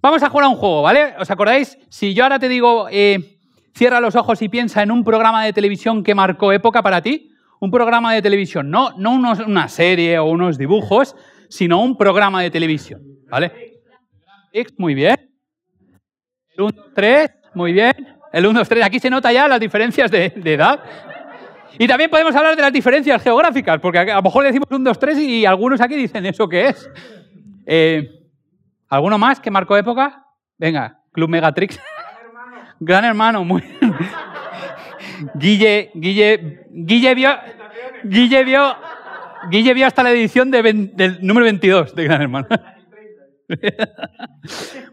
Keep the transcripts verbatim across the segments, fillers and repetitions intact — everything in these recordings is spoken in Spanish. Vamos a jugar a un juego, ¿vale? ¿Os acordáis? Si yo ahora te digo, eh, cierra los ojos y piensa en un programa de televisión que marcó época para ti, un programa de televisión, no, no unos, una serie o unos dibujos, sino un programa de televisión, ¿vale? Muy bien. El uno, dos, tres, muy bien. El uno, dos, tres, aquí se nota ya las diferencias de, de edad. Y también podemos hablar de las diferencias geográficas, porque a lo mejor decimos uno, dos, tres y algunos aquí dicen, ¿eso qué es? Eh, ¿Alguno más que marcó época? Venga, Club Megatrix. Gran Hermano. Gran Hermano, muy bien. Guille, Guille, Guille vio, Guille vio, Guille vio hasta la edición de veinte, del número veintidós de Gran Hermano.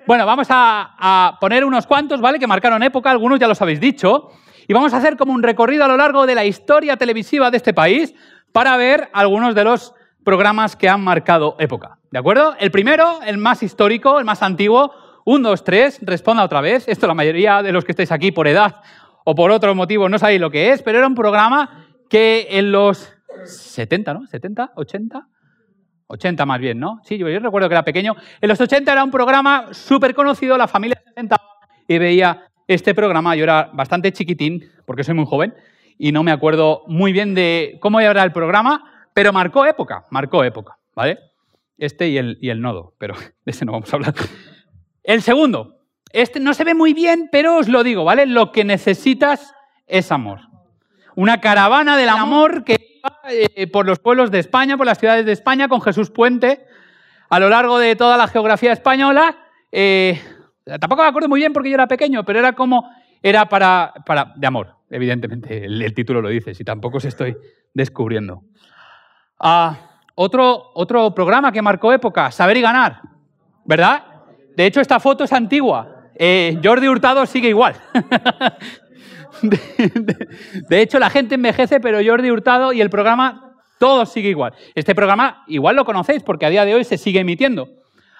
Bueno, vamos a, a poner unos cuantos, ¿vale? Que marcaron época, algunos ya los habéis dicho. Y vamos a hacer como un recorrido a lo largo de la historia televisiva de este país para ver algunos de los programas que han marcado época, ¿de acuerdo? El primero, el más histórico, el más antiguo, uno, dos, tres, responda otra vez. Esto la mayoría de los que estáis aquí por edad o por otro motivo no sabéis lo que es, pero era un programa que en los setenta, ¿no? ¿setenta? ¿ochenta? ochenta más bien, ¿no? Sí, yo, yo recuerdo que era pequeño. En los ochenta era un programa súper conocido, la familia se sentaba y veía este programa. Yo era bastante chiquitín, porque soy muy joven, y no me acuerdo muy bien de cómo era el programa, pero marcó época, marcó época, ¿vale? Este y el, y el nodo, pero de ese no vamos a hablar. El segundo, este no se ve muy bien, pero os lo digo, ¿vale? Lo que necesitas es amor. Una caravana del amor que por los pueblos de España, por las ciudades de España, con Jesús Puente, a lo largo de toda la geografía española. Eh, tampoco me acuerdo muy bien porque yo era pequeño, pero era como, era para, para de amor, evidentemente, el, el título lo dice, si tampoco os estoy descubriendo. Ah, otro, otro programa que marcó época, Saber y Ganar, ¿verdad? De hecho, esta foto es antigua, eh, Jordi Hurtado sigue igual. De, de, de hecho, la gente envejece, pero Jordi Hurtado y el programa, todo sigue igual. Este programa igual lo conocéis porque a día de hoy se sigue emitiendo.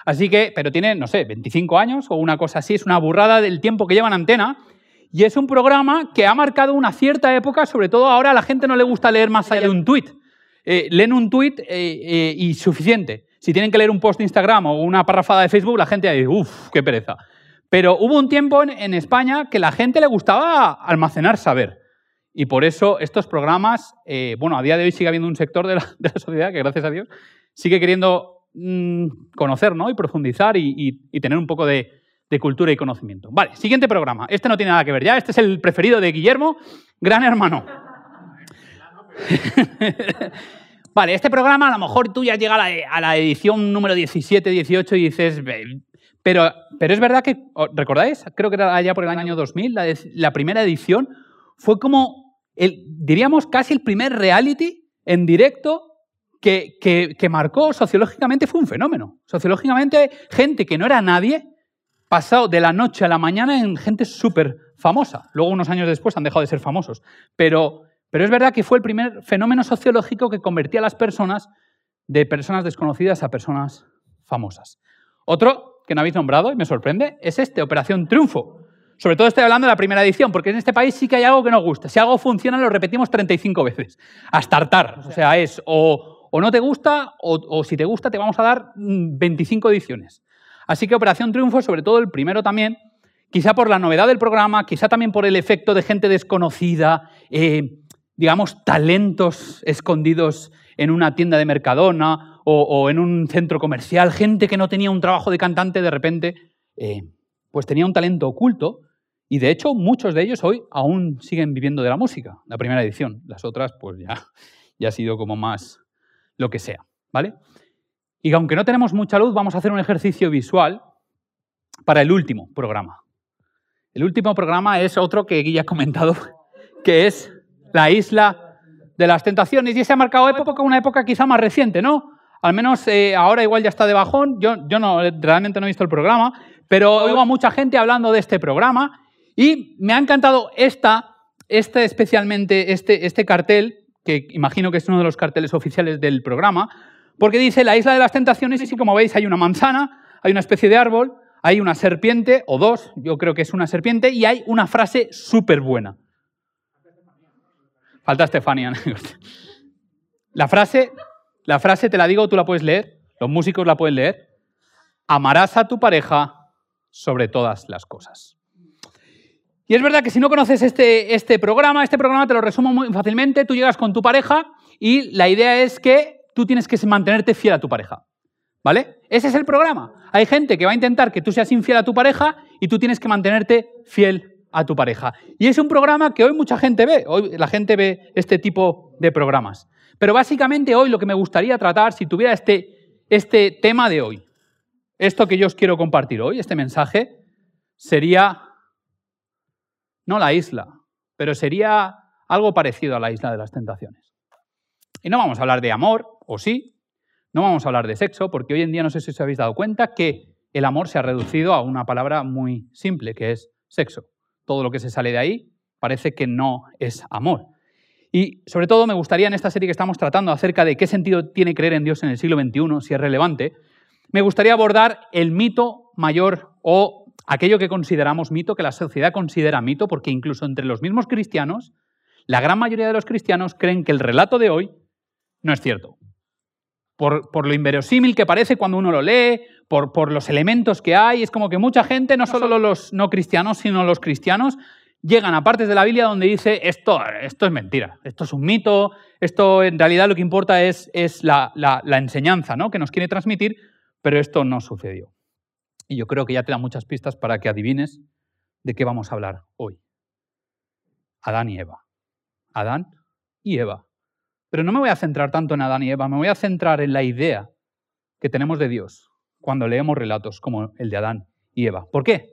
Así que, pero tiene, no sé, veinticinco años o una cosa así, es una burrada del tiempo que lleva en Antena. Y es un programa que ha marcado una cierta época, sobre todo ahora a la gente no le gusta leer más allá de un tuit. Eh, leen un tuit eh, eh, y suficiente. Si tienen que leer un post de Instagram o una parrafada de Facebook, la gente dice, uff, qué pereza. Pero hubo un tiempo en, en España que la gente le gustaba almacenar saber. Y por eso estos programas, eh, bueno, a día de hoy sigue habiendo un sector de la, de la sociedad que, gracias a Dios, sigue queriendo mmm, conocer, ¿no? Y profundizar y, y, y tener un poco de, de cultura y conocimiento. Vale, siguiente programa. Este no tiene nada que ver ya. Este es el preferido de Guillermo, Gran Hermano. Vale, este programa a lo mejor tú ya llegas a la, a la edición número diecisiete, dieciocho y dices... Pero, pero es verdad que, ¿recordáis? Creo que era allá por el año dos mil, la, de, la primera edición fue como, el, diríamos, casi el primer reality en directo que, que, que marcó sociológicamente, fue un fenómeno. Sociológicamente, gente que no era nadie, pasado de la noche a la mañana en gente súper famosa. Luego, unos años después, han dejado de ser famosos. Pero, pero es verdad que fue el primer fenómeno sociológico que convertía a las personas de personas desconocidas a personas famosas. Otro... que no habéis nombrado, y me sorprende, es este, Operación Triunfo. Sobre todo estoy hablando de la primera edición, porque en este país sí que hay algo que nos gusta. Si algo funciona, lo repetimos treinta y cinco veces, hasta hartar. O sea, es o, o no te gusta, o, o si te gusta te vamos a dar veinticinco ediciones. Así que Operación Triunfo, sobre todo el primero también, quizá por la novedad del programa, quizá también por el efecto de gente desconocida, eh, digamos, talentos escondidos en una tienda de Mercadona, O, o en un centro comercial, gente que no tenía un trabajo de cantante, de repente, eh, pues tenía un talento oculto. Y de hecho, muchos de ellos hoy aún siguen viviendo de la música, la primera edición. Las otras, pues ya, ya ha sido como más lo que sea, ¿vale? Y aunque no tenemos mucha luz, vamos a hacer un ejercicio visual para el último programa. El último programa es otro que Guilla ha comentado, que es la Isla de las Tentaciones. Y se ha marcado época, una época quizá más reciente, ¿no? Al menos eh, ahora igual ya está de bajón, yo, yo no, realmente no he visto el programa, pero oigo a mucha gente hablando de este programa y me ha encantado esta, este especialmente este, este cartel, que imagino que es uno de los carteles oficiales del programa, porque dice la Isla de las Tentaciones y como veis hay una manzana, hay una especie de árbol, hay una serpiente o dos, yo creo que es una serpiente, y hay una frase súper buena. Falta Estefanía. La frase... La frase te la digo, tú la puedes leer, los músicos la pueden leer. Amarás a tu pareja sobre todas las cosas. Y es verdad que si no conoces este, este programa, este programa te lo resumo muy fácilmente. Tú llegas con tu pareja y la idea es que tú tienes que mantenerte fiel a tu pareja, ¿vale? Ese es el programa. Hay gente que va a intentar que tú seas infiel a tu pareja y tú tienes que mantenerte fiel a tu pareja. Y es un programa que hoy mucha gente ve. Hoy la gente ve este tipo de programas. Pero básicamente hoy lo que me gustaría tratar, si tuviera este, este tema de hoy, esto que yo os quiero compartir hoy, este mensaje, sería... no la isla, pero sería algo parecido a la isla de las tentaciones. Y no vamos a hablar de amor, o sí, no vamos a hablar de sexo, porque hoy en día no sé si os habéis dado cuenta que el amor se ha reducido a una palabra muy simple, que es sexo. Todo lo que se sale de ahí parece que no es amor. Y sobre todo me gustaría, en esta serie que estamos tratando acerca de qué sentido tiene creer en Dios en el siglo veintiuno, si es relevante, me gustaría abordar el mito mayor o aquello que consideramos mito, que la sociedad considera mito, porque incluso entre los mismos cristianos, la gran mayoría de los cristianos creen que el relato de hoy no es cierto. Por, por lo inverosímil que parece cuando uno lo lee, por, por los elementos que hay, es como que mucha gente, no solo los no cristianos, sino los cristianos, llegan a partes de la Biblia donde dice esto, esto es mentira, esto es un mito, esto en realidad lo que importa es, es la, la, la enseñanza, ¿no?, que nos quiere transmitir, pero esto no sucedió. Y yo creo que ya te da muchas pistas para que adivines de qué vamos a hablar hoy. Adán y Eva. Adán y Eva. Pero no me voy a centrar tanto en Adán y Eva, me voy a centrar en la idea que tenemos de Dios cuando leemos relatos como el de Adán y Eva. ¿Por qué?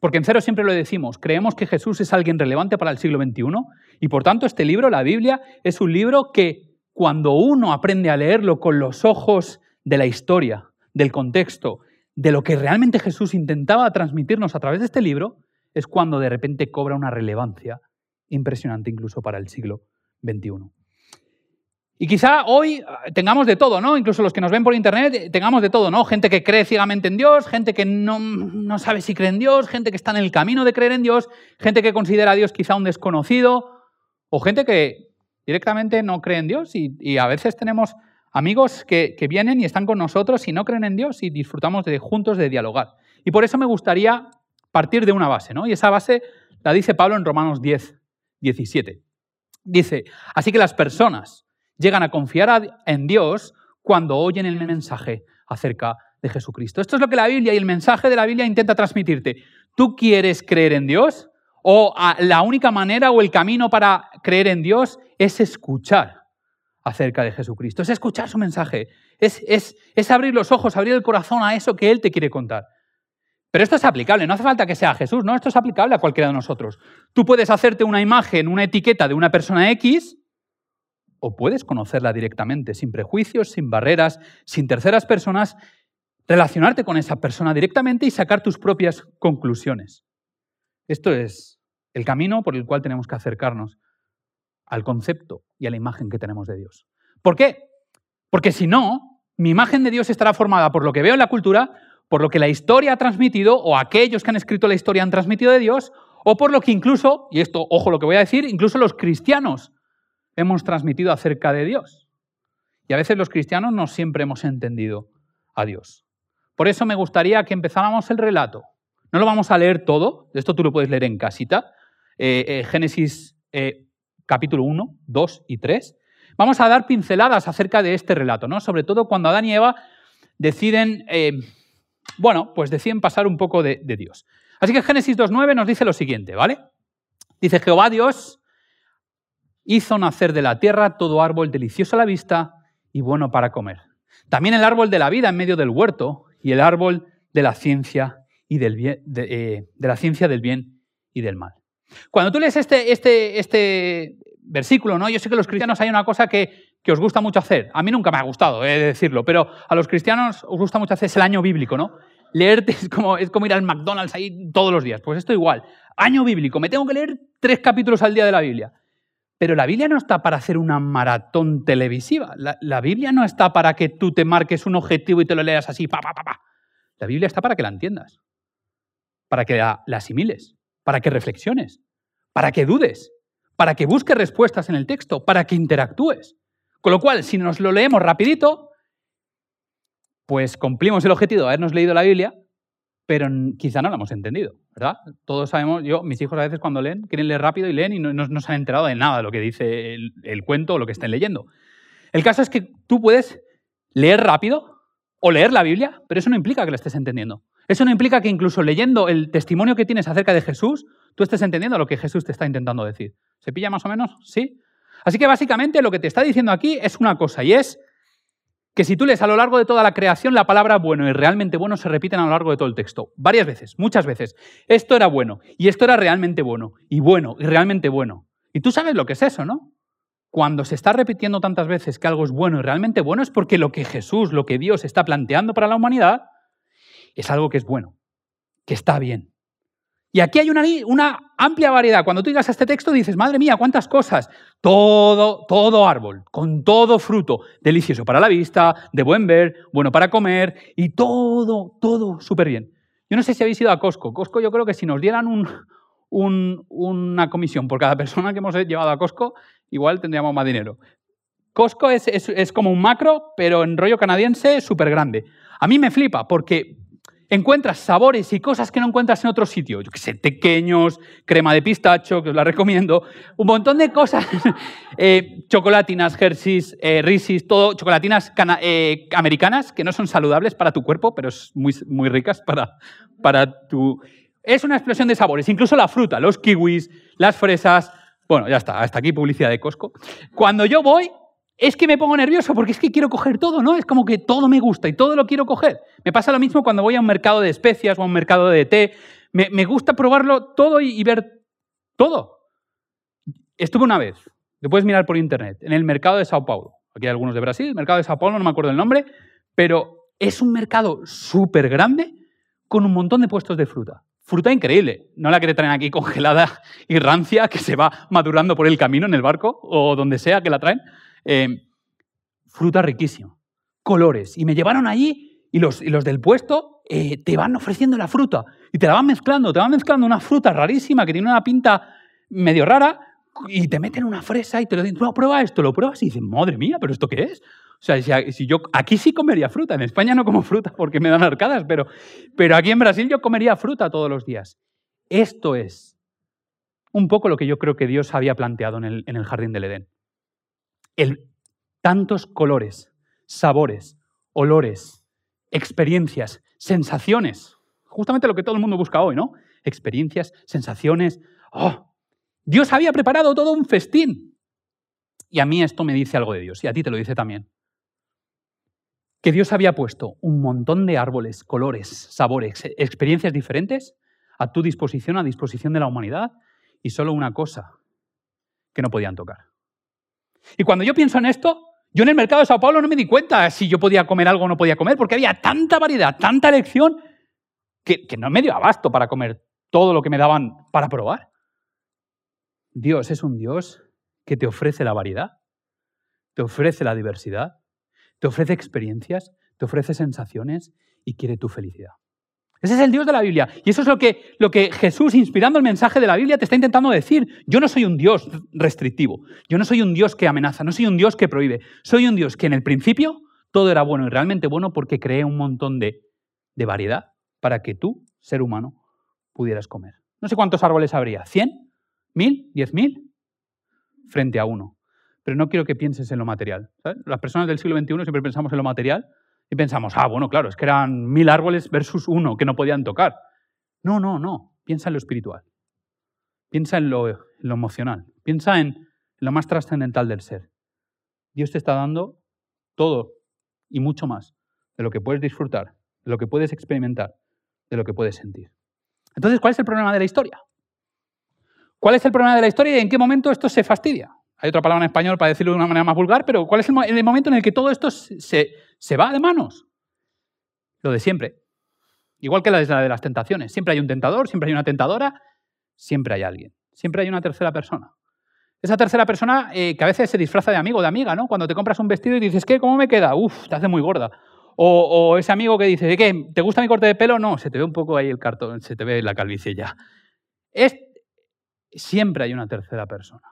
Porque en Cero siempre lo decimos, creemos que Jesús es alguien relevante para el siglo veintiuno y por tanto este libro, la Biblia, es un libro que cuando uno aprende a leerlo con los ojos de la historia, del contexto, de lo que realmente Jesús intentaba transmitirnos a través de este libro, es cuando de repente cobra una relevancia impresionante incluso para el siglo veintiuno. Y quizá hoy tengamos de todo, ¿no? Incluso los que nos ven por internet tengamos de todo, ¿no? Gente que cree ciegamente en Dios, gente que no, no sabe si cree en Dios, gente que está en el camino de creer en Dios, gente que considera a Dios quizá un desconocido, o gente que directamente no cree en Dios y, y a veces tenemos... amigos que, que vienen y están con nosotros y no creen en Dios y disfrutamos de, juntos de dialogar. Y por eso me gustaría partir de una base, ¿no? Y esa base la dice Pablo en Romanos diez, diecisiete. Dice, así que las personas llegan a confiar a, en Dios cuando oyen el mensaje acerca de Jesucristo. Esto es lo que la Biblia y el mensaje de la Biblia intenta transmitirte. ¿Tú quieres creer en Dios? ¿O a, la única manera o el camino para creer en Dios es escuchar acerca de Jesucristo? Es escuchar su mensaje, es, es, es abrir los ojos, abrir el corazón a eso que Él te quiere contar. Pero esto es aplicable, no hace falta que sea Jesús, no, esto es aplicable a cualquiera de nosotros. Tú puedes hacerte una imagen, una etiqueta de una persona X, o puedes conocerla directamente, sin prejuicios, sin barreras, sin terceras personas, relacionarte con esa persona directamente y sacar tus propias conclusiones. Esto es el camino por el cual tenemos que acercarnos al concepto y a la imagen que tenemos de Dios. ¿Por qué? Porque si no, mi imagen de Dios estará formada por lo que veo en la cultura, por lo que la historia ha transmitido, o aquellos que han escrito la historia han transmitido de Dios, o por lo que incluso, y esto, ojo lo que voy a decir, incluso los cristianos hemos transmitido acerca de Dios. Y a veces los cristianos no siempre hemos entendido a Dios. Por eso me gustaría que empezáramos el relato. No lo vamos a leer todo, esto tú lo puedes leer en casita. Eh, eh, Génesis... Eh, capítulo uno, dos y tres, vamos a dar pinceladas acerca de este relato, ¿no? Sobre todo cuando Adán y Eva deciden, eh, bueno, pues deciden pasar un poco de, de Dios. Así que Génesis dos nueve nos dice lo siguiente, ¿vale? Dice, Jehová Dios hizo nacer de la tierra todo árbol delicioso a la vista y bueno para comer. También el árbol de la vida en medio del huerto y el árbol de la ciencia, y del, bien, de, eh, de la ciencia del bien y del mal. Cuando tú lees este, este, este versículo, ¿no? Yo sé que los cristianos hay una cosa que, que os gusta mucho hacer. A mí nunca me ha gustado, he de decirlo, pero a los cristianos os gusta mucho hacer, es el año bíblico, ¿no? Leerte es como, es como ir al McDonald's ahí todos los días. Pues esto igual. Año bíblico, me tengo que leer tres capítulos al día de la Biblia. Pero la Biblia no está para hacer una maratón televisiva. La, la Biblia no está para que tú te marques un objetivo y te lo leas así, pa, pa, pa, pa. La Biblia está para que la entiendas, para que la, la asimiles, para que reflexiones, para que dudes, para que busques respuestas en el texto, para que interactúes. Con lo cual, si nos lo leemos rapidito, pues cumplimos el objetivo de habernos leído la Biblia, pero quizá no lo hemos entendido, ¿verdad? Todos sabemos, yo, mis hijos a veces cuando leen, quieren leer rápido y leen y no, no, no se han enterado de nada de lo que dice el, el cuento o lo que estén leyendo. El caso es que tú puedes leer rápido o leer la Biblia, pero eso no implica que la estés entendiendo. Eso no implica que incluso leyendo el testimonio que tienes acerca de Jesús, tú estés entendiendo lo que Jesús te está intentando decir. ¿Se pilla más o menos? ¿Sí? Así que básicamente lo que te está diciendo aquí es una cosa, y es que si tú lees a lo largo de toda la creación, la palabra bueno y realmente bueno se repiten a lo largo de todo el texto. Varias veces, muchas veces. Esto era bueno, y esto era realmente bueno, y bueno, y realmente bueno. Y tú sabes lo que es eso, ¿no? Cuando se está repitiendo tantas veces que algo es bueno y realmente bueno, es porque lo que Jesús, lo que Dios está planteando para la humanidad, es algo que es bueno, que está bien. Y aquí hay una, una amplia variedad. Cuando tú llegas a este texto dices, madre mía, cuántas cosas. Todo, todo árbol, con todo fruto, delicioso para la vista, de buen ver, bueno para comer, y todo, todo súper bien. Yo no sé si habéis ido a Costco. Costco, yo creo que si nos dieran un, un, una comisión por cada persona que hemos llevado a Costco, igual tendríamos más dinero. Costco es, es, es como un macro, pero en rollo canadiense súper grande. A mí me flipa porque encuentras sabores y cosas que no encuentras en otro sitio. Yo qué sé, tequeños, crema de pistacho, que os la recomiendo, un montón de cosas. eh, chocolatinas, Hershey's, eh, Reese's, todo, chocolatinas eh, americanas que no son saludables para tu cuerpo, pero es muy, muy ricas para, para tu... Es una explosión de sabores, incluso la fruta, los kiwis, las fresas... Bueno, ya está, hasta aquí publicidad de Costco. Cuando yo voy... Es que me pongo nervioso porque es que quiero coger todo, ¿no? Es como que todo me gusta y todo lo quiero coger. Me pasa lo mismo cuando voy a un mercado de especias o a un mercado de té. Me, me gusta probarlo todo y, y ver todo. Estuve una vez, lo puedes mirar por internet, en el mercado de Sao Paulo. Aquí hay algunos de Brasil, el mercado de Sao Paulo, no me acuerdo el nombre, pero es un mercado súper grande con un montón de puestos de fruta. Fruta increíble, no la que te traen aquí congelada y rancia, que se va madurando por el camino en el barco o donde sea que la traen. Eh, fruta riquísima, colores. Y me llevaron allí y los, y los del puesto eh, te van ofreciendo la fruta y te la van mezclando, te van mezclando una fruta rarísima que tiene una pinta medio rara y te meten una fresa y te lo dicen, no, prueba esto, lo pruebas y dices, madre mía, ¿pero esto qué es? O sea, si, si yo aquí sí comería fruta, en España no como fruta porque me dan arcadas, pero, pero aquí en Brasil yo comería fruta todos los días. Esto es un poco lo que yo creo que Dios había planteado en el, en el jardín del Edén. El, tantos colores, sabores, olores, experiencias, sensaciones. Justamente lo que todo el mundo busca hoy, ¿no? Experiencias, sensaciones. ¡Oh! Dios había preparado todo un festín. Y a mí esto me dice algo de Dios, y a ti te lo dice también. Que Dios había puesto un montón de árboles, colores, sabores, experiencias diferentes a tu disposición, a disposición de la humanidad, y solo una cosa que no podían tocar. Y cuando yo pienso en esto, yo en el mercado de Sao Paulo no me di cuenta si yo podía comer algo o no podía comer, porque había tanta variedad, tanta elección, que, que no me dio abasto para comer todo lo que me daban para probar. Dios es un Dios que te ofrece la variedad, te ofrece la diversidad, te ofrece experiencias, te ofrece sensaciones y quiere tu felicidad. Ese es el Dios de la Biblia. Y eso es lo que, lo que Jesús, inspirando el mensaje de la Biblia, te está intentando decir. Yo no soy un Dios restrictivo. Yo no soy un Dios que amenaza. No soy un Dios que prohíbe. Soy un Dios que en el principio todo era bueno y realmente bueno porque creé un montón de, de variedad para que tú, ser humano, pudieras comer. No sé cuántos árboles habría. ¿cien? ¿mil? ¿diez mil? Frente a uno. Pero no quiero que pienses en lo material, ¿sabes? Las personas del siglo veintiuno siempre pensamos en lo material. Y pensamos, ah, bueno, claro, es que eran mil árboles versus uno que no podían tocar. No, no, no. Piensa en lo espiritual. Piensa en lo, en lo emocional. Piensa en lo más trascendental del ser. Dios te está dando todo y mucho más de lo que puedes disfrutar, de lo que puedes experimentar, de lo que puedes sentir. Entonces, ¿cuál es el problema de la historia? ¿Cuál es el problema de la historia y en qué momento esto se fastidia? Hay otra palabra en español para decirlo de una manera más vulgar, pero ¿cuál es el, el momento en el que todo esto se, se va de manos? Lo de siempre. Igual que la de las tentaciones. Siempre hay un tentador, siempre hay una tentadora, siempre hay alguien. Siempre hay una tercera persona. Esa tercera persona eh, que a veces se disfraza de amigo o de amiga, ¿no? Cuando te compras un vestido y dices, ¿qué? ¿Cómo me queda? Uf, te hace muy gorda. O, o ese amigo que dice, ¿qué? ¿Te gusta mi corte de pelo? No, se te ve un poco ahí el cartón, se te ve la calvicie ya. Es, siempre hay una tercera persona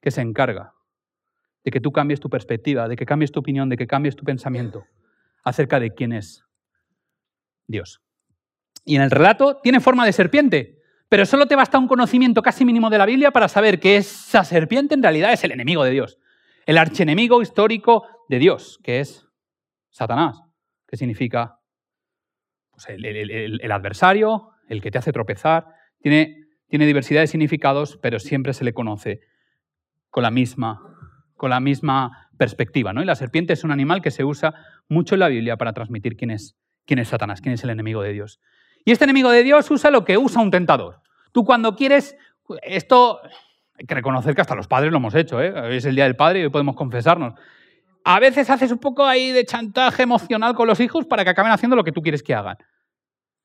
que se encarga de que tú cambies tu perspectiva, de que cambies tu opinión, de que cambies tu pensamiento acerca de quién es Dios. Y en el relato tiene forma de serpiente, pero solo te basta un conocimiento casi mínimo de la Biblia para saber que esa serpiente en realidad es el enemigo de Dios, el archienemigo histórico de Dios, que es Satanás, que significa pues, el, el, el, el adversario, el que te hace tropezar. Tiene, tiene diversidad de significados, pero siempre se le conoce con la misma, con la misma perspectiva, ¿no? Y la serpiente es un animal que se usa mucho en la Biblia para transmitir quién es, quién es Satanás, quién es el enemigo de Dios. Y este enemigo de Dios usa lo que usa un tentador. Tú cuando quieres... Esto hay que reconocer que hasta los padres lo hemos hecho, ¿eh? Hoy es el Día del Padre y hoy podemos confesarnos. A veces haces un poco ahí de chantaje emocional con los hijos para que acaben haciendo lo que tú quieres que hagan.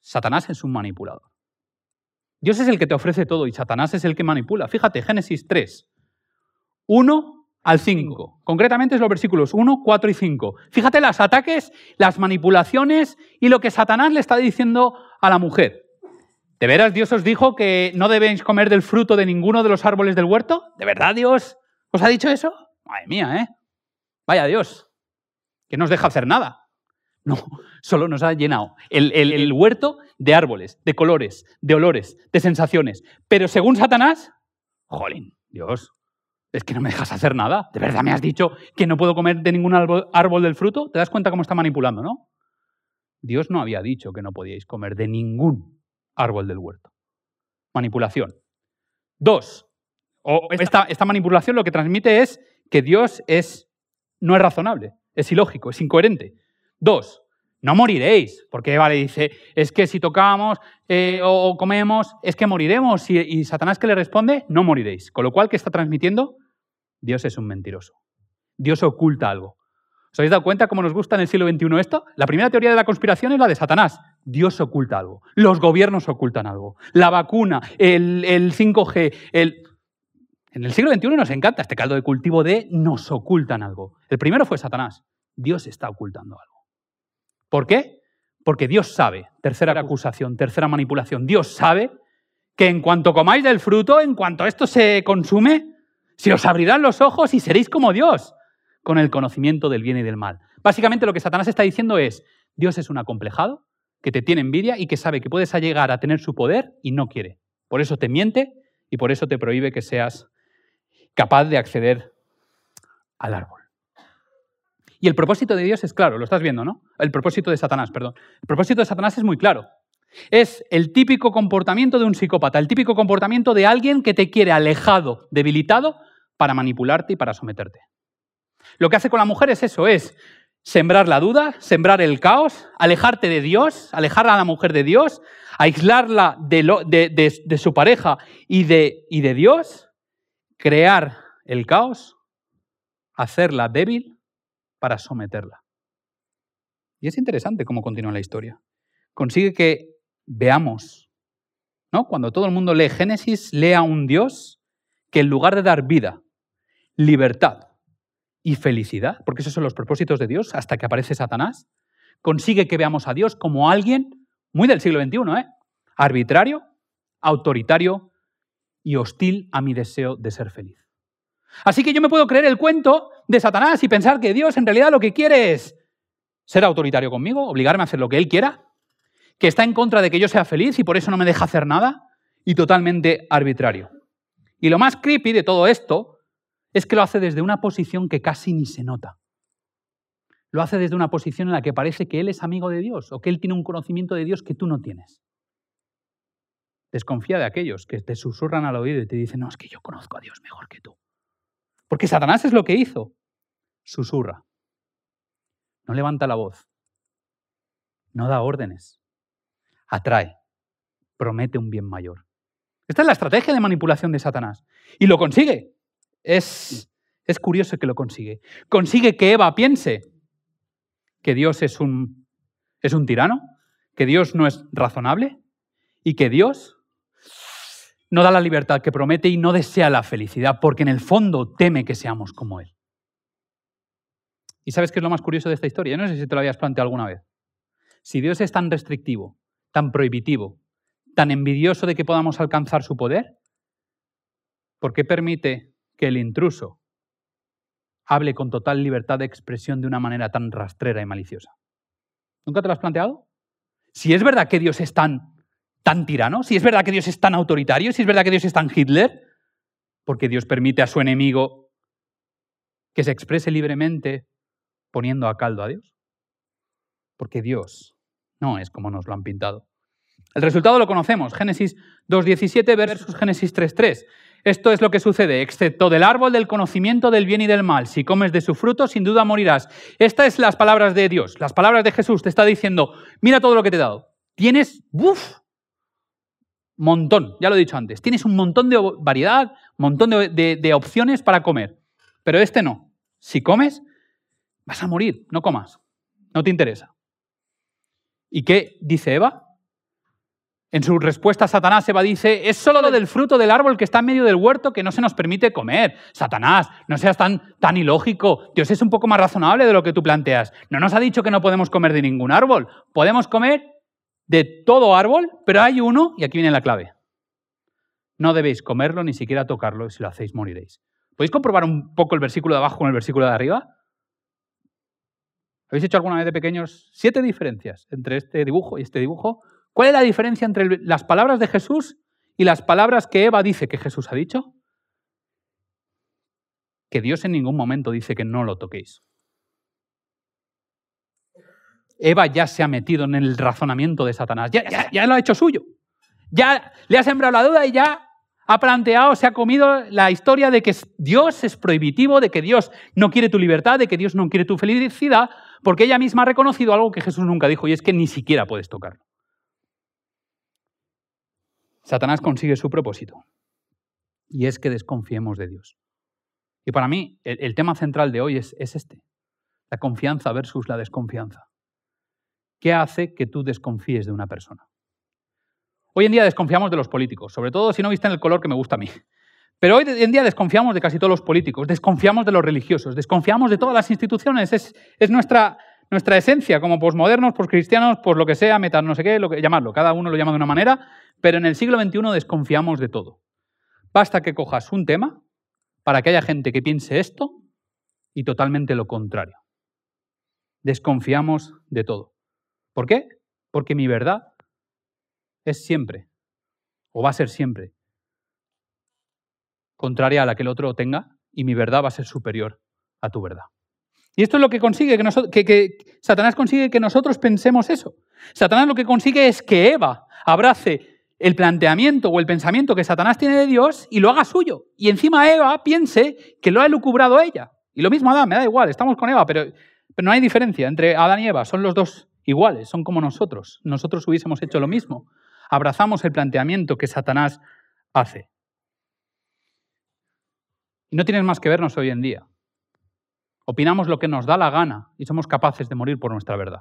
Satanás es un manipulador. Dios es el que te ofrece todo y Satanás es el que manipula. Fíjate, Génesis tres, uno al cinco. Concretamente es los versículos uno, cuatro y cinco. Fíjate los ataques, las manipulaciones y lo que Satanás le está diciendo a la mujer. ¿De veras Dios os dijo que no debéis comer del fruto de ninguno de los árboles del huerto? ¿De verdad Dios os ha dicho eso? Madre mía, ¿eh? Vaya Dios, que no os deja hacer nada. No, solo nos ha llenado el, el, el huerto de árboles, de colores, de olores, de sensaciones. Pero según Satanás, jolín, Dios, es que no me dejas hacer nada. ¿De verdad me has dicho que no puedo comer de ningún árbol, árbol del fruto? ¿Te das cuenta cómo está manipulando, no? Dios no había dicho que no podíais comer de ningún árbol del huerto. Manipulación. Dos, o esta, esta manipulación lo que transmite es que Dios es, no es razonable, es ilógico, es incoherente. Dos, no moriréis, porque Eva le dice, es que si tocamos eh, o comemos, es que moriremos. Y, y Satanás que le responde, no moriréis. Con lo cual, ¿qué está transmitiendo? Dios es un mentiroso. Dios oculta algo. ¿Os habéis dado cuenta cómo nos gusta en el siglo veintiuno esto? La primera teoría de la conspiración es la de Satanás. Dios oculta algo. Los gobiernos ocultan algo. La vacuna, el, el cinco G, el... En el siglo veintiuno nos encanta este caldo de cultivo de nos ocultan algo. El primero fue Satanás. Dios está ocultando algo. ¿Por qué? Porque Dios sabe, tercera acusación, tercera manipulación, Dios sabe que en cuanto comáis del fruto, en cuanto esto se consume, se os abrirán los ojos y seréis como Dios, con el conocimiento del bien y del mal. Básicamente lo que Satanás está diciendo es, Dios es un acomplejado que te tiene envidia y que sabe que puedes llegar a tener su poder y no quiere. Por eso te miente y por eso te prohíbe que seas capaz de acceder al árbol. Y el propósito de Dios es claro, lo estás viendo, ¿no? El propósito de Satanás, perdón. El propósito de Satanás es muy claro. Es el típico comportamiento de un psicópata, el típico comportamiento de alguien que te quiere alejado, debilitado, para manipularte y para someterte. Lo que hace con la mujer es eso, es sembrar la duda, sembrar el caos, alejarte de Dios, alejar a la mujer de Dios, aislarla de, lo, de, de, de su pareja y de, y de Dios, crear el caos, hacerla débil, para someterla. Y es interesante cómo continúa la historia. Consigue que veamos, ¿no? Cuando todo el mundo lee Génesis, lee a un Dios que en lugar de dar vida, libertad y felicidad, porque esos son los propósitos de Dios hasta que aparece Satanás, consigue que veamos a Dios como alguien muy del siglo veintiuno, ¿eh? Arbitrario, autoritario y hostil a mi deseo de ser feliz. Así que yo me puedo creer el cuento de Satanás y pensar que Dios en realidad lo que quiere es ser autoritario conmigo, obligarme a hacer lo que Él quiera, que está en contra de que yo sea feliz y por eso no me deja hacer nada, y totalmente arbitrario. Y lo más creepy de todo esto es que lo hace desde una posición que casi ni se nota. Lo hace desde una posición en la que parece que Él es amigo de Dios o que Él tiene un conocimiento de Dios que tú no tienes. Desconfía de aquellos que te susurran al oído y te dicen, no, es que yo conozco a Dios mejor que tú. Porque Satanás es lo que hizo. Susurra. No levanta la voz. No da órdenes. Atrae. Promete un bien mayor. Esta es la estrategia de manipulación de Satanás. Y lo consigue. Es, es curioso que lo consigue. Consigue que Eva piense que Dios es un, es un tirano, que Dios no es razonable y que Dios no da la libertad que promete y no desea la felicidad, porque en el fondo teme que seamos como Él. ¿Y sabes qué es lo más curioso de esta historia? Yo no sé si te lo habías planteado alguna vez. Si Dios es tan restrictivo, tan prohibitivo, tan envidioso de que podamos alcanzar su poder, ¿por qué permite que el intruso hable con total libertad de expresión de una manera tan rastrera y maliciosa? ¿Nunca te lo has planteado? Si es verdad que Dios es tan, tan tirano, si es verdad que Dios es tan autoritario, si es verdad que Dios es tan Hitler, porque Dios permite a su enemigo que se exprese libremente poniendo a caldo a Dios. Porque Dios no es como nos lo han pintado. El resultado lo conocemos, Génesis dos diecisiete versus Génesis tres tres. Esto es lo que sucede: excepto del árbol del conocimiento del bien y del mal, si comes de su fruto, sin duda morirás. Estas son las palabras de Dios, las palabras de Jesús. Te está diciendo, mira todo lo que te he dado. Tienes, uff, montón, ya lo he dicho antes, tienes un montón de variedad, un montón de, de, de opciones para comer. Pero este no. Si comes, vas a morir, no comas, no te interesa. ¿Y qué dice Eva? En su respuesta a Satanás, Eva dice, es solo lo del fruto del árbol que está en medio del huerto que no se nos permite comer. Satanás, no seas tan, tan ilógico. Dios es un poco más razonable de lo que tú planteas. No nos ha dicho que no podemos comer de ningún árbol. Podemos comer de todo árbol, pero hay uno, y aquí viene la clave. No debéis comerlo, ni siquiera tocarlo, y si lo hacéis moriréis. ¿Podéis comprobar un poco el versículo de abajo con el versículo de arriba? ¿Habéis hecho alguna vez de pequeños siete diferencias entre este dibujo y este dibujo? ¿Cuál es la diferencia entre las palabras de Jesús y las palabras que Eva dice que Jesús ha dicho? Que Dios en ningún momento dice que no lo toquéis. Eva ya se ha metido en el razonamiento de Satanás. Ya, ya, ya lo ha hecho suyo. Ya le ha sembrado la duda y ya ha planteado, se ha comido la historia de que Dios es prohibitivo, de que Dios no quiere tu libertad, de que Dios no quiere tu felicidad, porque ella misma ha reconocido algo que Jesús nunca dijo, y es que ni siquiera puedes tocarlo. Satanás consigue su propósito, y es que desconfiemos de Dios. Y para mí, el, el tema central de hoy es, es este, la confianza versus la desconfianza. ¿Qué hace que tú desconfíes de una persona? Hoy en día desconfiamos de los políticos, sobre todo si no visten el color que me gusta a mí. Pero hoy en día desconfiamos de casi todos los políticos, desconfiamos de los religiosos, desconfiamos de todas las instituciones, es, es nuestra... Nuestra esencia, como posmodernos, poscristianos, por lo que sea, metas, no sé qué, lo que, llamarlo. Cada uno lo llama de una manera, pero en el siglo veintiuno desconfiamos de todo. Basta que cojas un tema para que haya gente que piense esto y totalmente lo contrario. Desconfiamos de todo. ¿Por qué? Porque mi verdad es siempre, o va a ser siempre, contraria a la que el otro tenga, y mi verdad va a ser superior a tu verdad. Y esto es lo que consigue, que, nosotros, que, que Satanás consigue que nosotros pensemos eso. Satanás lo que consigue es que Eva abrace el planteamiento o el pensamiento que Satanás tiene de Dios y lo haga suyo. Y encima Eva piense que lo ha elucubrado ella. Y lo mismo Adán, me da igual, estamos con Eva, pero, pero no hay diferencia entre Adán y Eva, son los dos iguales, son como nosotros. Nosotros hubiésemos hecho lo mismo. Abrazamos el planteamiento que Satanás hace. Y no tienes más que vernos hoy en día. Opinamos lo que nos da la gana y somos capaces de morir por nuestra verdad.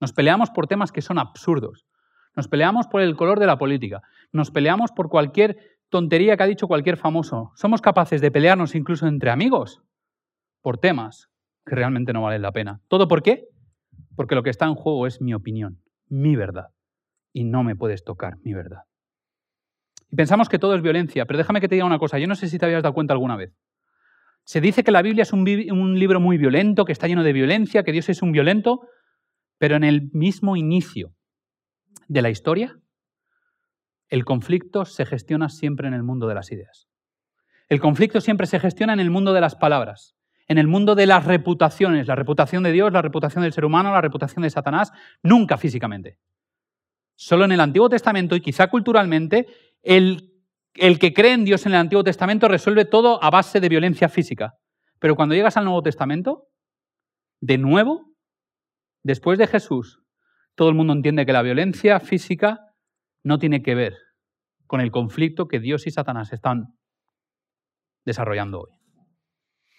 Nos peleamos por temas que son absurdos. Nos peleamos por el color de la política. Nos peleamos por cualquier tontería que ha dicho cualquier famoso. Somos capaces de pelearnos incluso entre amigos por temas que realmente no valen la pena. ¿Todo por qué? Porque lo que está en juego es mi opinión, mi verdad. Y no me puedes tocar mi verdad. Y pensamos que todo es violencia, pero déjame que te diga una cosa. Yo no sé si te habías dado cuenta alguna vez. Se dice que la Biblia es un, un libro muy violento, que está lleno de violencia, que Dios es un violento, pero en el mismo inicio de la historia, el conflicto se gestiona siempre en el mundo de las ideas. El conflicto siempre se gestiona en el mundo de las palabras, en el mundo de las reputaciones, la reputación de Dios, la reputación del ser humano, la reputación de Satanás, nunca físicamente. Solo en el Antiguo Testamento, y quizá culturalmente, el El que cree en Dios en el Antiguo Testamento resuelve todo a base de violencia física. Pero cuando llegas al Nuevo Testamento, de nuevo, después de Jesús, todo el mundo entiende que la violencia física no tiene que ver con el conflicto que Dios y Satanás están desarrollando hoy.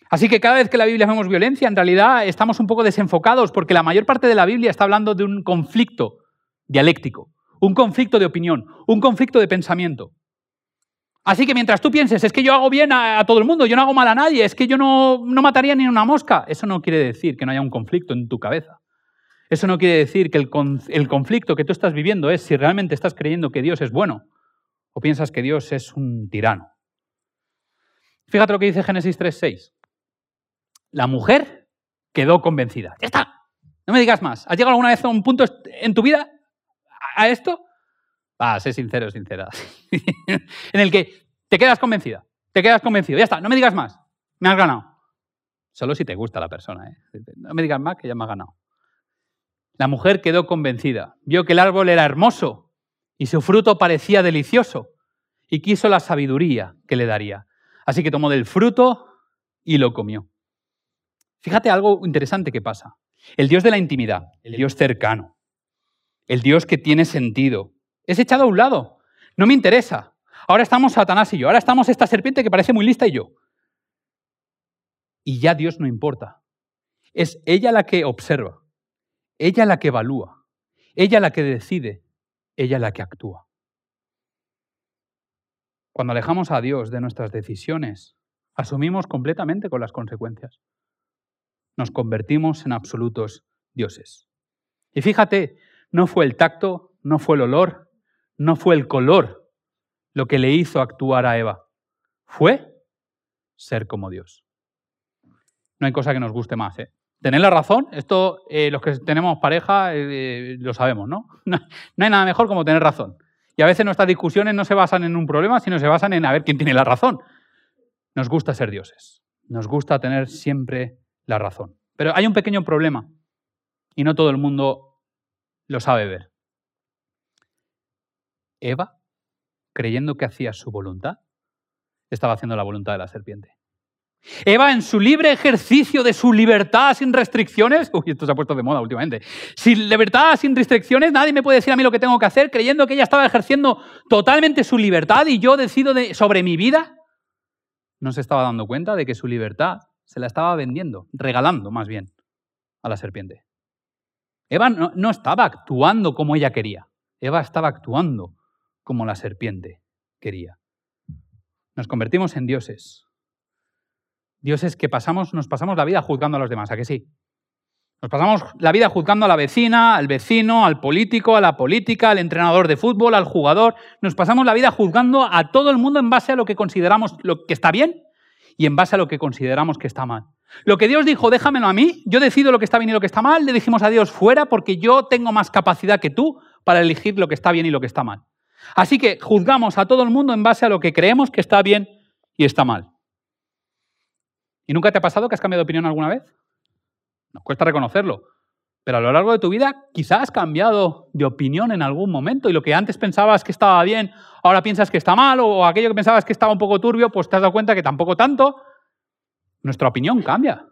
Así que cada vez que en la Biblia vemos violencia, en realidad estamos un poco desenfocados porque la mayor parte de la Biblia está hablando de un conflicto dialéctico, un conflicto de opinión, un conflicto de pensamiento. Así que mientras tú pienses, es que yo hago bien a, a todo el mundo, yo no hago mal a nadie, es que yo no, no mataría ni una mosca, eso no quiere decir que no haya un conflicto en tu cabeza. Eso no quiere decir que el, el conflicto que tú estás viviendo es si realmente estás creyendo que Dios es bueno o piensas que Dios es un tirano. Fíjate lo que dice Génesis tres seis. La mujer quedó convencida. ¡Ya está! No me digas más. ¿Has llegado alguna vez a un punto en tu vida a esto, va, ah, sé sincero, sincera, en el que te quedas convencida, te quedas convencido, ya está, no me digas más, me has ganado. Solo si te gusta la persona, ¿eh? No me digas más que ya me has ganado. La mujer quedó convencida, vio que el árbol era hermoso y su fruto parecía delicioso y quiso la sabiduría que le daría. Así que tomó del fruto y lo comió. Fíjate algo interesante que pasa. El Dios de la intimidad, el Dios cercano, el Dios que tiene sentido, es echado a un lado. No me interesa. Ahora estamos Satanás y yo, ahora estamos esta serpiente que parece muy lista y yo. Y ya Dios no importa. Es ella la que observa, ella la que evalúa, ella la que decide, ella la que actúa. Cuando alejamos a Dios de nuestras decisiones, asumimos completamente con las consecuencias. Nos convertimos en absolutos dioses. Y fíjate, no fue el tacto, no fue el olor, no fue el color lo que le hizo actuar a Eva. Fue ser como Dios. No hay cosa que nos guste más, ¿eh? Tener la razón, esto eh, los que tenemos pareja eh, lo sabemos, ¿no? ¿no? No hay nada mejor como tener razón. Y a veces nuestras discusiones no se basan en un problema, sino se basan en a ver quién tiene la razón. Nos gusta ser dioses, nos gusta tener siempre la razón. Pero hay un pequeño problema y no todo el mundo lo sabe ver. Eva, creyendo que hacía su voluntad, estaba haciendo la voluntad de la serpiente. Eva, en su libre ejercicio de su libertad sin restricciones, uy, esto se ha puesto de moda últimamente, sin libertad, sin restricciones, nadie me puede decir a mí lo que tengo que hacer, creyendo que ella estaba ejerciendo totalmente su libertad y yo decido de, sobre mi vida, no se estaba dando cuenta de que su libertad se la estaba vendiendo, regalando más bien a la serpiente. Eva no, no estaba actuando como ella quería, Eva estaba actuando como la serpiente quería. Nos convertimos en dioses. Dioses que pasamos, nos pasamos la vida juzgando a los demás, ¿a que sí? Nos pasamos la vida juzgando a la vecina, al vecino, al político, a la política, al entrenador de fútbol, al jugador. Nos pasamos la vida juzgando a todo el mundo en base a lo que consideramos lo que está bien y en base a lo que consideramos que está mal. Lo que Dios dijo, déjamelo a mí, yo decido lo que está bien y lo que está mal, le dijimos a Dios fuera porque yo tengo más capacidad que tú para elegir lo que está bien y lo que está mal. Así que juzgamos a todo el mundo en base a lo que creemos que está bien y está mal. ¿Y nunca te ha pasado que has cambiado de opinión alguna vez? Nos cuesta reconocerlo, pero a lo largo de tu vida quizás has cambiado de opinión en algún momento y lo que antes pensabas que estaba bien, ahora piensas que está mal, o aquello que pensabas que estaba un poco turbio, pues te has dado cuenta que tampoco tanto. Nuestra opinión cambia,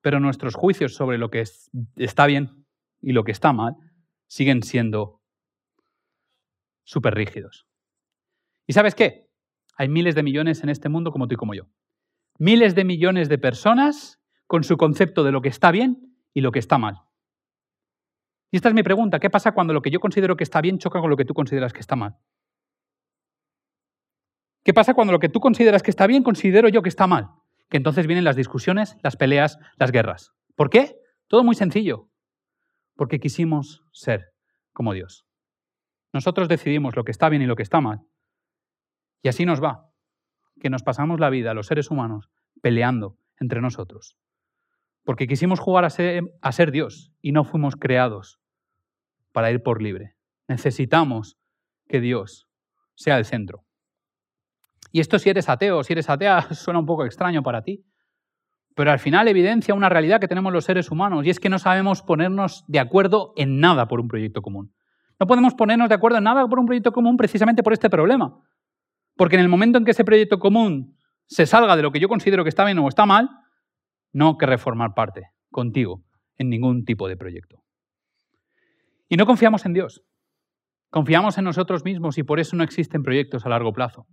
pero nuestros juicios sobre lo que está bien y lo que está mal siguen siendo súper rígidos. ¿Y sabes qué? Hay miles de millones en este mundo como tú y como yo. Miles de millones de personas con su concepto de lo que está bien y lo que está mal. Y esta es mi pregunta, ¿qué pasa cuando lo que yo considero que está bien choca con lo que tú consideras que está mal? ¿Qué pasa cuando lo que tú consideras que está bien considero yo que está mal? Que entonces vienen las discusiones, las peleas, las guerras. ¿Por qué? Todo muy sencillo. Porque quisimos ser como Dios. Nosotros decidimos lo que está bien y lo que está mal. Y así nos va. Que nos pasamos la vida, los seres humanos, peleando entre nosotros. Porque quisimos jugar a ser, a ser Dios y no fuimos creados para ir por libre. Necesitamos que Dios sea el centro. Y esto si eres ateo o si eres atea suena un poco extraño para ti, pero al final evidencia una realidad que tenemos los seres humanos y es que no sabemos ponernos de acuerdo en nada por un proyecto común. No podemos ponernos de acuerdo en nada por un proyecto común precisamente por este problema. Porque en el momento en que ese proyecto común se salga de lo que yo considero que está bien o está mal, no querré formar parte contigo en ningún tipo de proyecto. Y no confiamos en Dios. Confiamos en nosotros mismos y por eso no existen proyectos a largo plazo.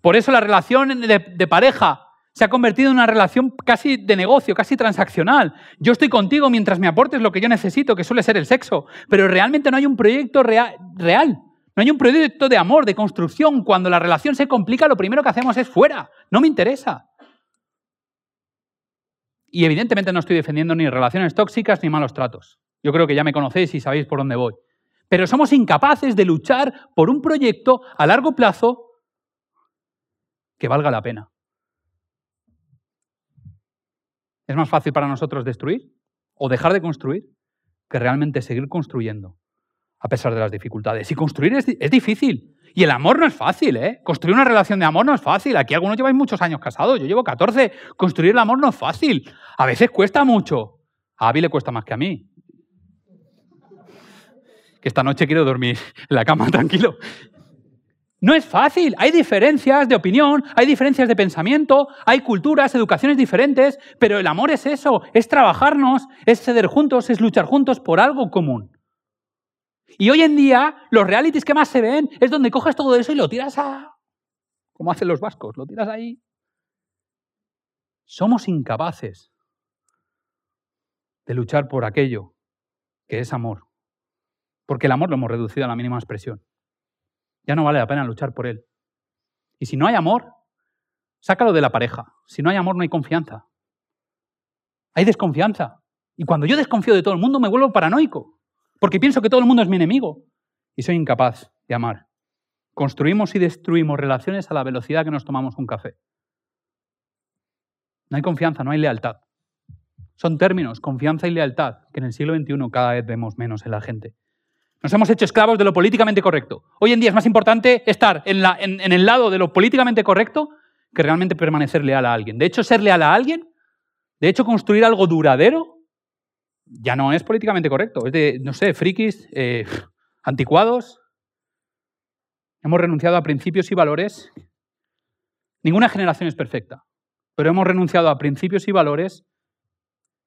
Por eso la relación de, de pareja se ha convertido en una relación casi de negocio, casi transaccional. Yo estoy contigo mientras me aportes lo que yo necesito, que suele ser el sexo, pero realmente no hay un proyecto rea- real. No hay un proyecto de amor, de construcción. Cuando la relación se complica, lo primero que hacemos es fuera. No me interesa. Y evidentemente no estoy defendiendo ni relaciones tóxicas ni malos tratos. Yo creo que ya me conocéis y sabéis por dónde voy. Pero somos incapaces de luchar por un proyecto a largo plazo que valga la pena. Es más fácil para nosotros destruir o dejar de construir que realmente seguir construyendo a pesar de las dificultades. Y construir es, es difícil. Y el amor no es fácil, ¿eh? Construir una relación de amor no es fácil. Aquí algunos lleváis muchos años casados. Yo llevo catorce. Construir el amor no es fácil. A veces cuesta mucho. A Abby le cuesta más que a mí. Que esta noche quiero dormir en la cama tranquilo. No es fácil. Hay diferencias de opinión, hay diferencias de pensamiento, hay culturas, educaciones diferentes, pero el amor es eso. Es trabajarnos, es ceder juntos, es luchar juntos por algo común. Y hoy en día, los realities que más se ven es donde coges todo eso y lo tiras a... como hacen los vascos, lo tiras ahí. Somos incapaces de luchar por aquello que es amor. Porque el amor lo hemos reducido a la mínima expresión. Ya no vale la pena luchar por él. Y si no hay amor, sácalo de la pareja. Si no hay amor, no hay confianza. Hay desconfianza. Y cuando yo desconfío de todo el mundo, me vuelvo paranoico. Porque pienso que todo el mundo es mi enemigo y soy incapaz de amar. Construimos y destruimos relaciones a la velocidad que nos tomamos un café. No hay confianza, no hay lealtad. Son términos, confianza y lealtad, que en el siglo veintiuno cada vez vemos menos en la gente. Nos hemos hecho esclavos de lo políticamente correcto. Hoy en día es más importante estar en, la, en, en el lado de lo políticamente correcto que realmente permanecer leal a alguien. De hecho, ser leal a alguien, de hecho, construir algo duradero, ya no es políticamente correcto, es de, no sé, frikis, eh, anticuados. Hemos renunciado a principios y valores. Ninguna generación es perfecta, pero hemos renunciado a principios y valores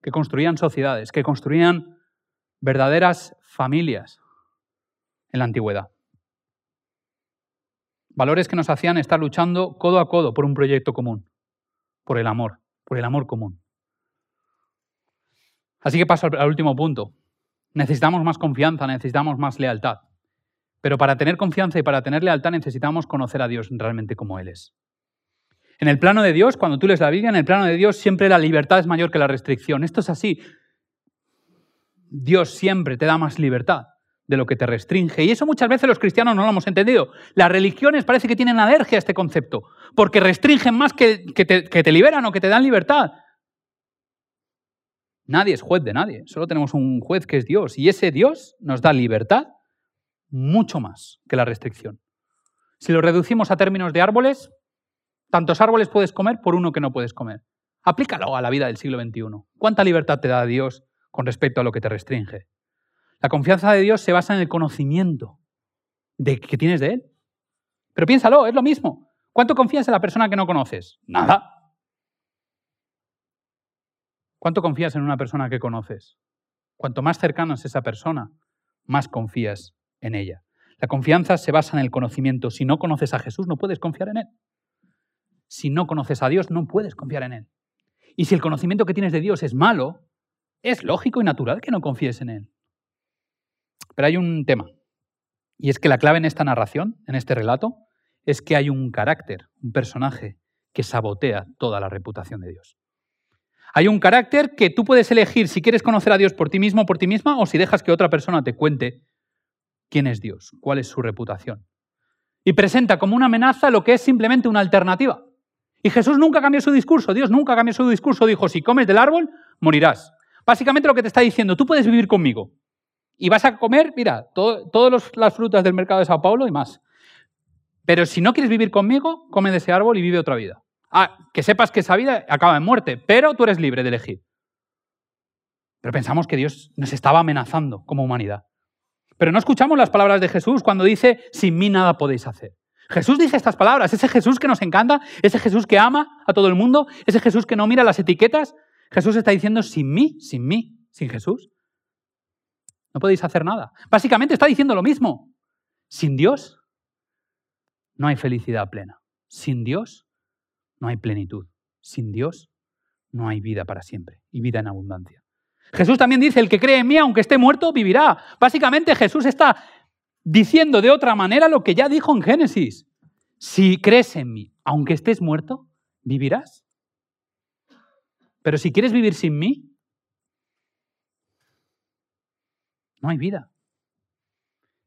que construían sociedades, que construían verdaderas familias en la antigüedad. Valores que nos hacían estar luchando codo a codo por un proyecto común, por el amor, por el amor común. Así que paso al último punto. Necesitamos más confianza, necesitamos más lealtad. Pero para tener confianza y para tener lealtad necesitamos conocer a Dios realmente como Él es. En el plano de Dios, cuando tú lees la Biblia, en el plano de Dios siempre la libertad es mayor que la restricción. Esto es así. Dios siempre te da más libertad de lo que te restringe. Y eso muchas veces los cristianos no lo hemos entendido. Las religiones parece que tienen alergia a este concepto, porque restringen más que, que, te, que te liberan o que te dan libertad. Nadie es juez de nadie, solo tenemos un juez que es Dios. Y ese Dios nos da libertad mucho más que la restricción. Si lo reducimos a términos de árboles, tantos árboles puedes comer por uno que no puedes comer. Aplícalo a la vida del siglo veintiuno. ¿Cuánta libertad te da Dios con respecto a lo que te restringe? La confianza de Dios se basa en el conocimiento de que tienes de Él. Pero piénsalo, es lo mismo. ¿Cuánto confías en la persona que no conoces? Nada. ¿Cuánto confías en una persona que conoces? Cuanto más cercana es esa persona, más confías en ella. La confianza se basa en el conocimiento. Si no conoces a Jesús, no puedes confiar en Él. Si no conoces a Dios, no puedes confiar en Él. Y si el conocimiento que tienes de Dios es malo, es lógico y natural que no confíes en Él. Pero hay un tema. Y es que la clave en esta narración, en este relato, es que hay un carácter, un personaje que sabotea toda la reputación de Dios. Hay un carácter que tú puedes elegir si quieres conocer a Dios por ti mismo o por ti misma o si dejas que otra persona te cuente quién es Dios, cuál es su reputación. Y presenta como una amenaza lo que es simplemente una alternativa. Y Jesús nunca cambió su discurso, Dios nunca cambió su discurso. Dijo, si comes del árbol, morirás. Básicamente lo que te está diciendo, tú puedes vivir conmigo. Y vas a comer, mira, todo, todas las frutas del mercado de Sao Paulo y más. Pero si no quieres vivir conmigo, come de ese árbol y vive otra vida. Ah, que sepas que esa vida acaba en muerte, pero tú eres libre de elegir. Pero pensamos que Dios nos estaba amenazando como humanidad. Pero no escuchamos las palabras de Jesús cuando dice, sin mí nada podéis hacer. Jesús dice estas palabras, ese Jesús que nos encanta, ese Jesús que ama a todo el mundo, ese Jesús que no mira las etiquetas, Jesús está diciendo, sin mí, sin mí, sin Jesús, no podéis hacer nada. Básicamente está diciendo lo mismo. Sin Dios no hay felicidad plena. Sin Dios no hay plenitud. Sin Dios no hay vida para siempre y vida en abundancia. Jesús también dice, el que cree en mí, aunque esté muerto, vivirá. Básicamente Jesús está diciendo de otra manera lo que ya dijo en Génesis. Si crees en mí, aunque estés muerto, vivirás. Pero si quieres vivir sin mí, no hay vida.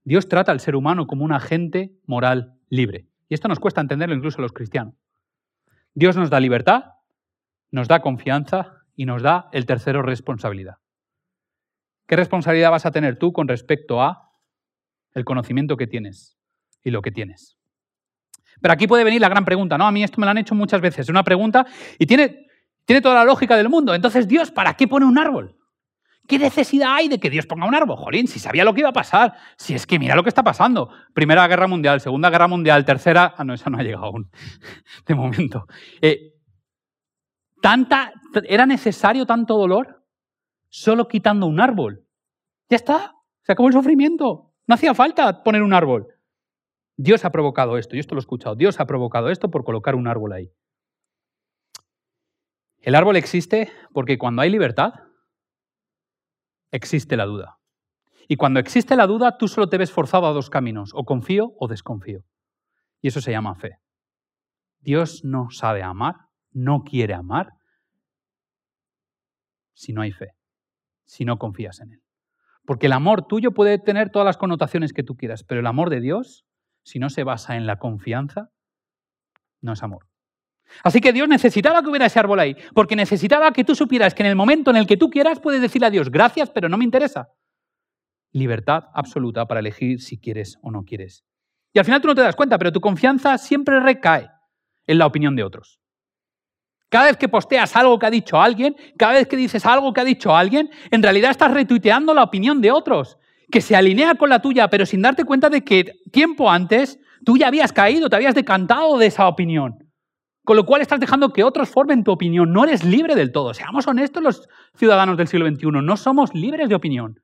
Dios trata al ser humano como un agente moral libre. Y esto nos cuesta entenderlo incluso a los cristianos. Dios nos da libertad, nos da confianza y nos da, el tercero, responsabilidad. ¿Qué responsabilidad vas a tener tú con respecto a el conocimiento que tienes y lo que tienes. Pero aquí puede venir la gran pregunta, ¿no? A mí esto me lo han hecho muchas veces, una pregunta, y tiene, tiene toda la lógica del mundo. Entonces, Dios, ¿para qué pone un árbol? ¿Qué necesidad hay de que Dios ponga un árbol? Jolín, si sabía lo que iba a pasar. Si es que mira lo que está pasando. Primera Guerra Mundial, Segunda Guerra Mundial, Tercera... Ah, no, esa no ha llegado aún, de momento. Eh, tanta, ¿Era necesario tanto dolor? Solo quitando un árbol. Ya está, se acabó el sufrimiento. No hacía falta poner un árbol. Dios ha provocado esto, yo esto lo he escuchado. Dios ha provocado esto por colocar un árbol ahí. El árbol existe porque cuando hay libertad, existe la duda. Y cuando existe la duda, tú solo te ves forzado a dos caminos, o confío o desconfío. Y eso se llama fe. Dios no sabe amar, no quiere amar, si no hay fe, si no confías en Él. Porque el amor tuyo puede tener todas las connotaciones que tú quieras, pero el amor de Dios, si no se basa en la confianza, no es amor. Así que Dios necesitaba que hubiera ese árbol ahí, porque necesitaba que tú supieras que en el momento en el que tú quieras puedes decirle a Dios, gracias, pero no me interesa. Libertad absoluta para elegir si quieres o no quieres. Y al final tú no te das cuenta, pero tu confianza siempre recae en la opinión de otros. Cada vez que posteas algo que ha dicho alguien, cada vez que dices algo que ha dicho alguien, en realidad estás retuiteando la opinión de otros, que se alinea con la tuya, pero sin darte cuenta de que tiempo antes tú ya habías caído, te habías decantado de esa opinión. Con lo cual estás dejando que otros formen tu opinión. No eres libre del todo. Seamos honestos los ciudadanos del siglo veintiuno. No somos libres de opinión.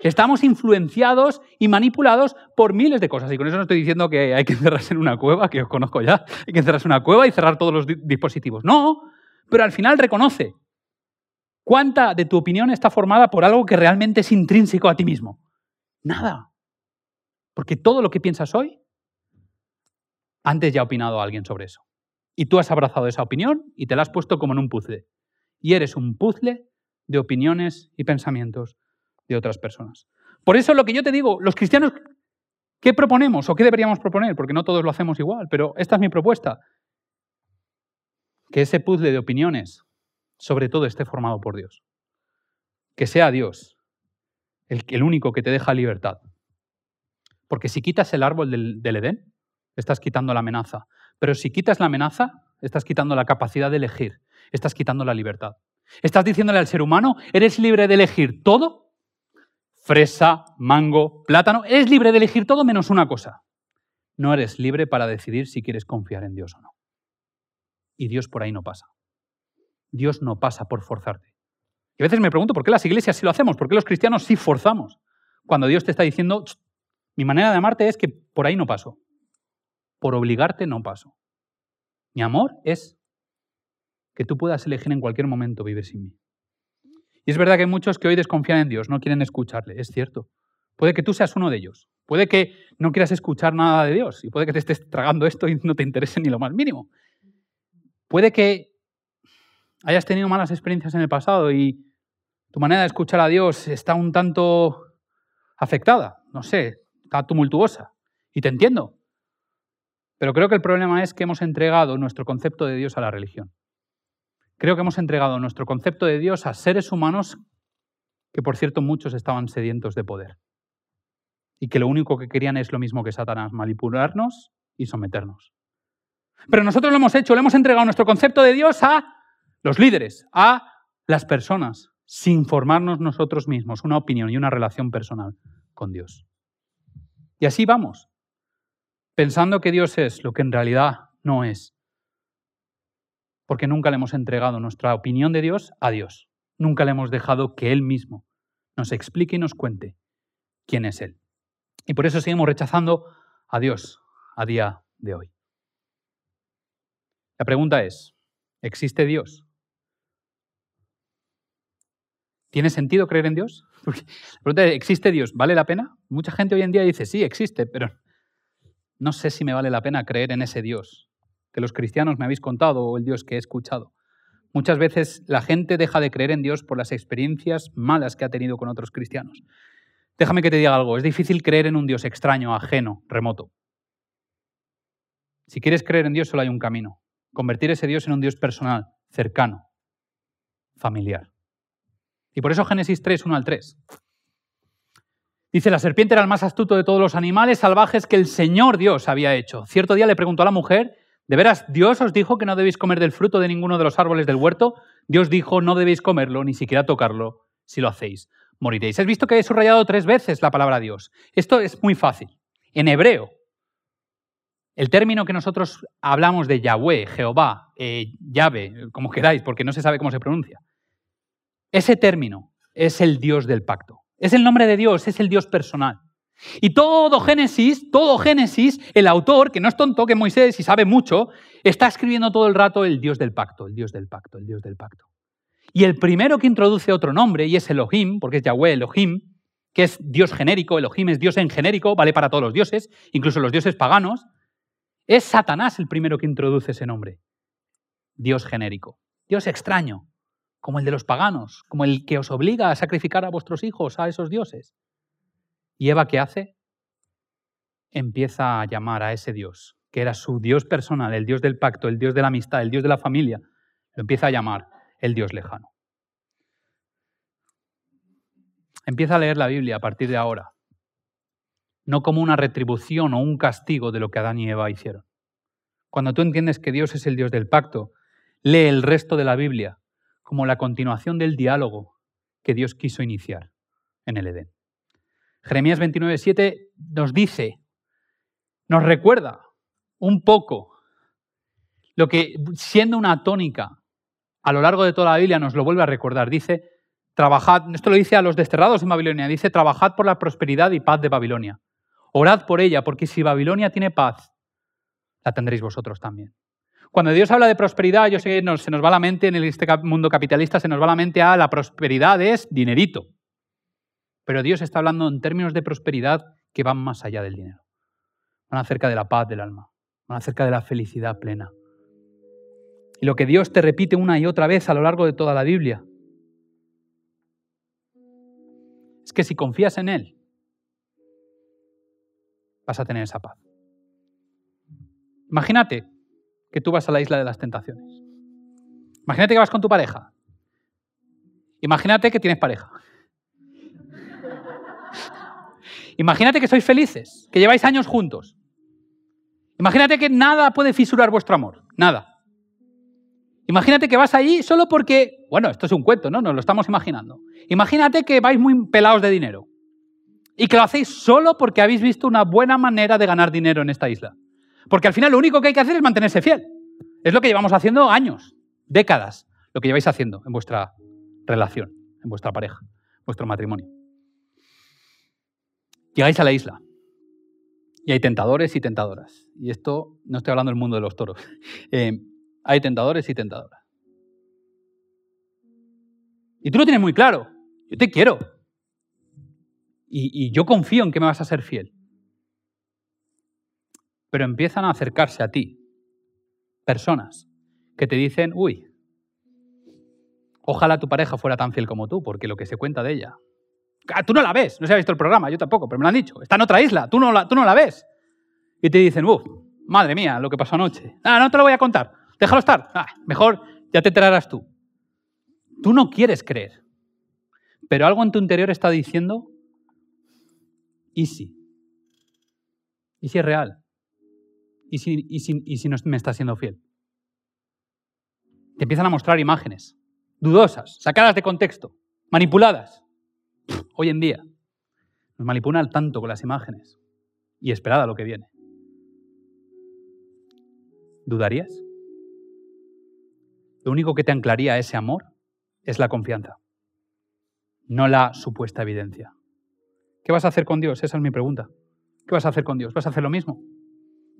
Estamos influenciados y manipulados por miles de cosas. Y con eso no estoy diciendo que hay que encerrarse en una cueva, que os conozco ya. Hay que encerrarse en una cueva y cerrar todos los di- dispositivos. No, pero al final reconoce cuánta de tu opinión está formada por algo que realmente es intrínseco a ti mismo. Nada. Porque todo lo que piensas hoy, antes ya ha opinado alguien sobre eso. Y tú has abrazado esa opinión y te la has puesto como en un puzzle. Y eres un puzzle de opiniones y pensamientos de otras personas. Por eso lo que yo te digo, los cristianos, ¿qué proponemos o qué deberíamos proponer? Porque no todos lo hacemos igual, pero esta es mi propuesta. Que ese puzzle de opiniones, sobre todo, esté formado por Dios. Que sea Dios el, el único que te deja libertad. Porque si quitas el árbol del, del Edén, estás quitando la amenaza. Pero si quitas la amenaza, estás quitando la capacidad de elegir, estás quitando la libertad. Estás diciéndole al ser humano, eres libre de elegir todo, fresa, mango, plátano, eres libre de elegir todo menos una cosa. No eres libre para decidir si quieres confiar en Dios o no. Y Dios por ahí no pasa. Dios no pasa por forzarte. Y a veces me pregunto, ¿por qué las iglesias sí lo hacemos? ¿Por qué los cristianos sí forzamos? Cuando Dios te está diciendo, mi manera de amarte es que por ahí no paso. Por obligarte no paso. Mi amor es que tú puedas elegir en cualquier momento vivir sin mí. Y es verdad que hay muchos que hoy desconfían en Dios, no quieren escucharle, es cierto. Puede que tú seas uno de ellos. Puede que no quieras escuchar nada de Dios y puede que te estés tragando esto y no te interese ni lo más mínimo. Puede que hayas tenido malas experiencias en el pasado y tu manera de escuchar a Dios está un tanto afectada, no sé, está tumultuosa. Y te entiendo. Pero creo que el problema es que hemos entregado nuestro concepto de Dios a la religión. Creo que hemos entregado nuestro concepto de Dios a seres humanos que, por cierto, muchos estaban sedientos de poder. Y que lo único que querían es lo mismo que Satanás, manipularnos y someternos. Pero nosotros lo hemos hecho, le hemos entregado nuestro concepto de Dios a los líderes, a las personas, sin formarnos nosotros mismos una opinión y una relación personal con Dios. Y así vamos. Pensando que Dios es lo que en realidad no es. Porque nunca le hemos entregado nuestra opinión de Dios a Dios. Nunca le hemos dejado que Él mismo nos explique y nos cuente quién es Él. Y por eso seguimos rechazando a Dios a día de hoy. La pregunta es, ¿existe Dios? ¿Tiene sentido creer en Dios? Porque la pregunta es, ¿existe Dios? ¿Vale la pena? Mucha gente hoy en día dice, sí, existe, pero... No sé si me vale la pena creer en ese Dios que los cristianos me habéis contado o el Dios que he escuchado. Muchas veces la gente deja de creer en Dios por las experiencias malas que ha tenido con otros cristianos. Déjame que te diga algo. Es difícil creer en un Dios extraño, ajeno, remoto. Si quieres creer en Dios, solo hay un camino. Convertir ese Dios en un Dios personal, cercano, familiar. Y por eso Génesis tres, uno al tres. Dice, la serpiente era el más astuto de todos los animales salvajes que el Señor Dios había hecho. Cierto día le preguntó a la mujer, ¿de veras Dios os dijo que no debéis comer del fruto de ninguno de los árboles del huerto? Dios dijo, no debéis comerlo, ni siquiera tocarlo. Si lo hacéis, moriréis. ¿Has visto que he subrayado tres veces la palabra Dios? Esto es muy fácil. En hebreo, el término que nosotros hablamos de Yahweh, Jehová, eh, Yahweh, como queráis, porque no se sabe cómo se pronuncia, ese término es el Dios del pacto. Es el nombre de Dios, es el Dios personal. Y todo Génesis, todo Génesis, el autor, que no es tonto, que Moisés y sabe mucho, está escribiendo todo el rato el Dios del pacto, el Dios del pacto, el Dios del pacto. Y el primero que introduce otro nombre, y es Elohim, porque es Yahweh Elohim, que es Dios genérico, Elohim es Dios en genérico, vale para todos los dioses, incluso los dioses paganos, es Satanás el primero que introduce ese nombre. Dios genérico, Dios extraño, como el de los paganos, como el que os obliga a sacrificar a vuestros hijos, a esos dioses. ¿Y Eva qué hace? Empieza a llamar a ese Dios, que era su Dios personal, el Dios del pacto, el Dios de la amistad, el Dios de la familia, lo empieza a llamar el Dios lejano. Empieza a leer la Biblia a partir de ahora, no como una retribución o un castigo de lo que Adán y Eva hicieron. Cuando tú entiendes que Dios es el Dios del pacto, lee el resto de la Biblia como la continuación del diálogo que Dios quiso iniciar en el Edén. Jeremías veintinueve siete nos dice, nos recuerda un poco lo que, siendo una tónica, a lo largo de toda la Biblia nos lo vuelve a recordar. Dice, trabajad, esto lo dice a los desterrados en Babilonia, dice, trabajad por la prosperidad y paz de Babilonia. Orad por ella, porque si Babilonia tiene paz, la tendréis vosotros también. Cuando Dios habla de prosperidad, yo sé que nos, se nos va la mente, en este mundo capitalista, se nos va la mente a la prosperidad es dinerito. Pero Dios está hablando en términos de prosperidad que van más allá del dinero. Van acerca de la paz del alma, van acerca de la felicidad plena. Y lo que Dios te repite una y otra vez a lo largo de toda la Biblia es que si confías en Él, vas a tener esa paz. Imagínate que tú vas a la Isla de las Tentaciones. Imagínate que vas con tu pareja. Imagínate que tienes pareja. Imagínate que sois felices, que lleváis años juntos. Imagínate que nada puede fisurar vuestro amor, nada. Imagínate que vas allí solo porque, bueno, esto es un cuento, ¿no? Nos lo estamos imaginando. Imagínate que vais muy pelados de dinero y que lo hacéis solo porque habéis visto una buena manera de ganar dinero en esta isla. Porque al final lo único que hay que hacer es mantenerse fiel. Es lo que llevamos haciendo años, décadas, lo que lleváis haciendo en vuestra relación, en vuestra pareja, en vuestro matrimonio. Llegáis a la isla y hay tentadores y tentadoras. Y esto, no estoy hablando del mundo de los toros. Eh, hay tentadores y tentadoras. Y tú lo tienes muy claro. Yo te quiero. Y, y yo confío en que me vas a ser fiel. Pero empiezan a acercarse a ti personas que te dicen, uy, ojalá tu pareja fuera tan fiel como tú, porque lo que se cuenta de ella... Ah, tú no la ves, no se ha visto el programa, yo tampoco, pero me lo han dicho. Está en otra isla, tú no la, tú no la ves. Y te dicen, uff, madre mía, lo que pasó anoche. Ah, no te lo voy a contar, déjalo estar. Ah, mejor ya te enterarás tú. Tú no quieres creer, pero algo en tu interior está diciendo, ¿y si? ¿Y si es real? ¿Y si, y si, y si no me está siendo fiel? Te empiezan a mostrar imágenes dudosas, sacadas de contexto, manipuladas. Pff, hoy en día nos manipulan tanto con las imágenes y esperad a lo que viene. ¿Dudarías? Lo único que te anclaría a ese amor es la confianza, no la supuesta evidencia. ¿Qué vas a hacer con Dios? Esa es mi pregunta. ¿Qué vas a hacer con Dios? ¿Vas a hacer lo mismo?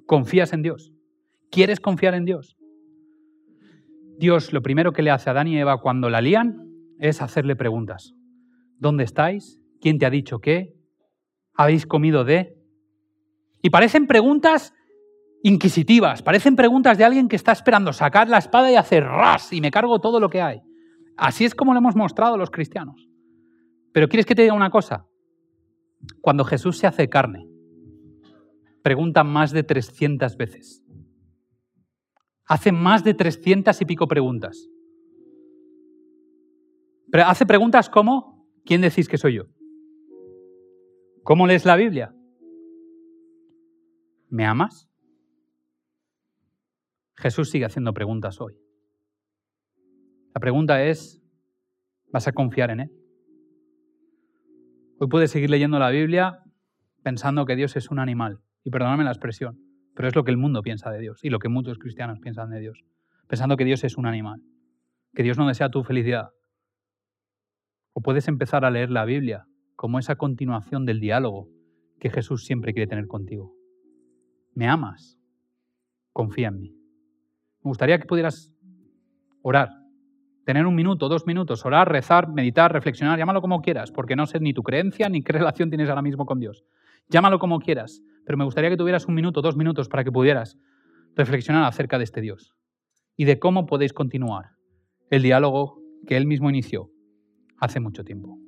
¿Confías en Dios? ¿Quieres confiar en Dios? Dios lo primero que le hace a Adán y Eva cuando la lían es hacerle preguntas. ¿Dónde estáis? ¿Quién te ha dicho qué? ¿Habéis comido de...? Y parecen preguntas inquisitivas, parecen preguntas de alguien que está esperando sacar la espada y hacer ras y me cargo todo lo que hay. Así es como lo hemos mostrado los cristianos. Pero ¿quieres que te diga una cosa? Cuando Jesús se hace carne, pregunta más de trescientas veces. Hace más de trescientas y pico preguntas. Pero hace preguntas como, ¿quién decís que soy yo? ¿Cómo lees la Biblia? ¿Me amas? Jesús sigue haciendo preguntas hoy. La pregunta es, ¿vas a confiar en Él? Hoy puedes seguir leyendo la Biblia pensando que Dios es un animal. Y perdóname la expresión, pero es lo que el mundo piensa de Dios y lo que muchos cristianos piensan de Dios. Pensando que Dios es un animal, que Dios no desea tu felicidad. O puedes empezar a leer la Biblia como esa continuación del diálogo que Jesús siempre quiere tener contigo. ¿Me amas? Confía en mí. Me gustaría que pudieras orar, tener un minuto, dos minutos, orar, rezar, meditar, reflexionar, llámalo como quieras, porque no sé ni tu creencia ni qué relación tienes ahora mismo con Dios. Llámalo como quieras, pero me gustaría que tuvieras un minuto, dos minutos para que pudieras reflexionar acerca de este Dios y de cómo podéis continuar el diálogo que Él mismo inició hace mucho tiempo.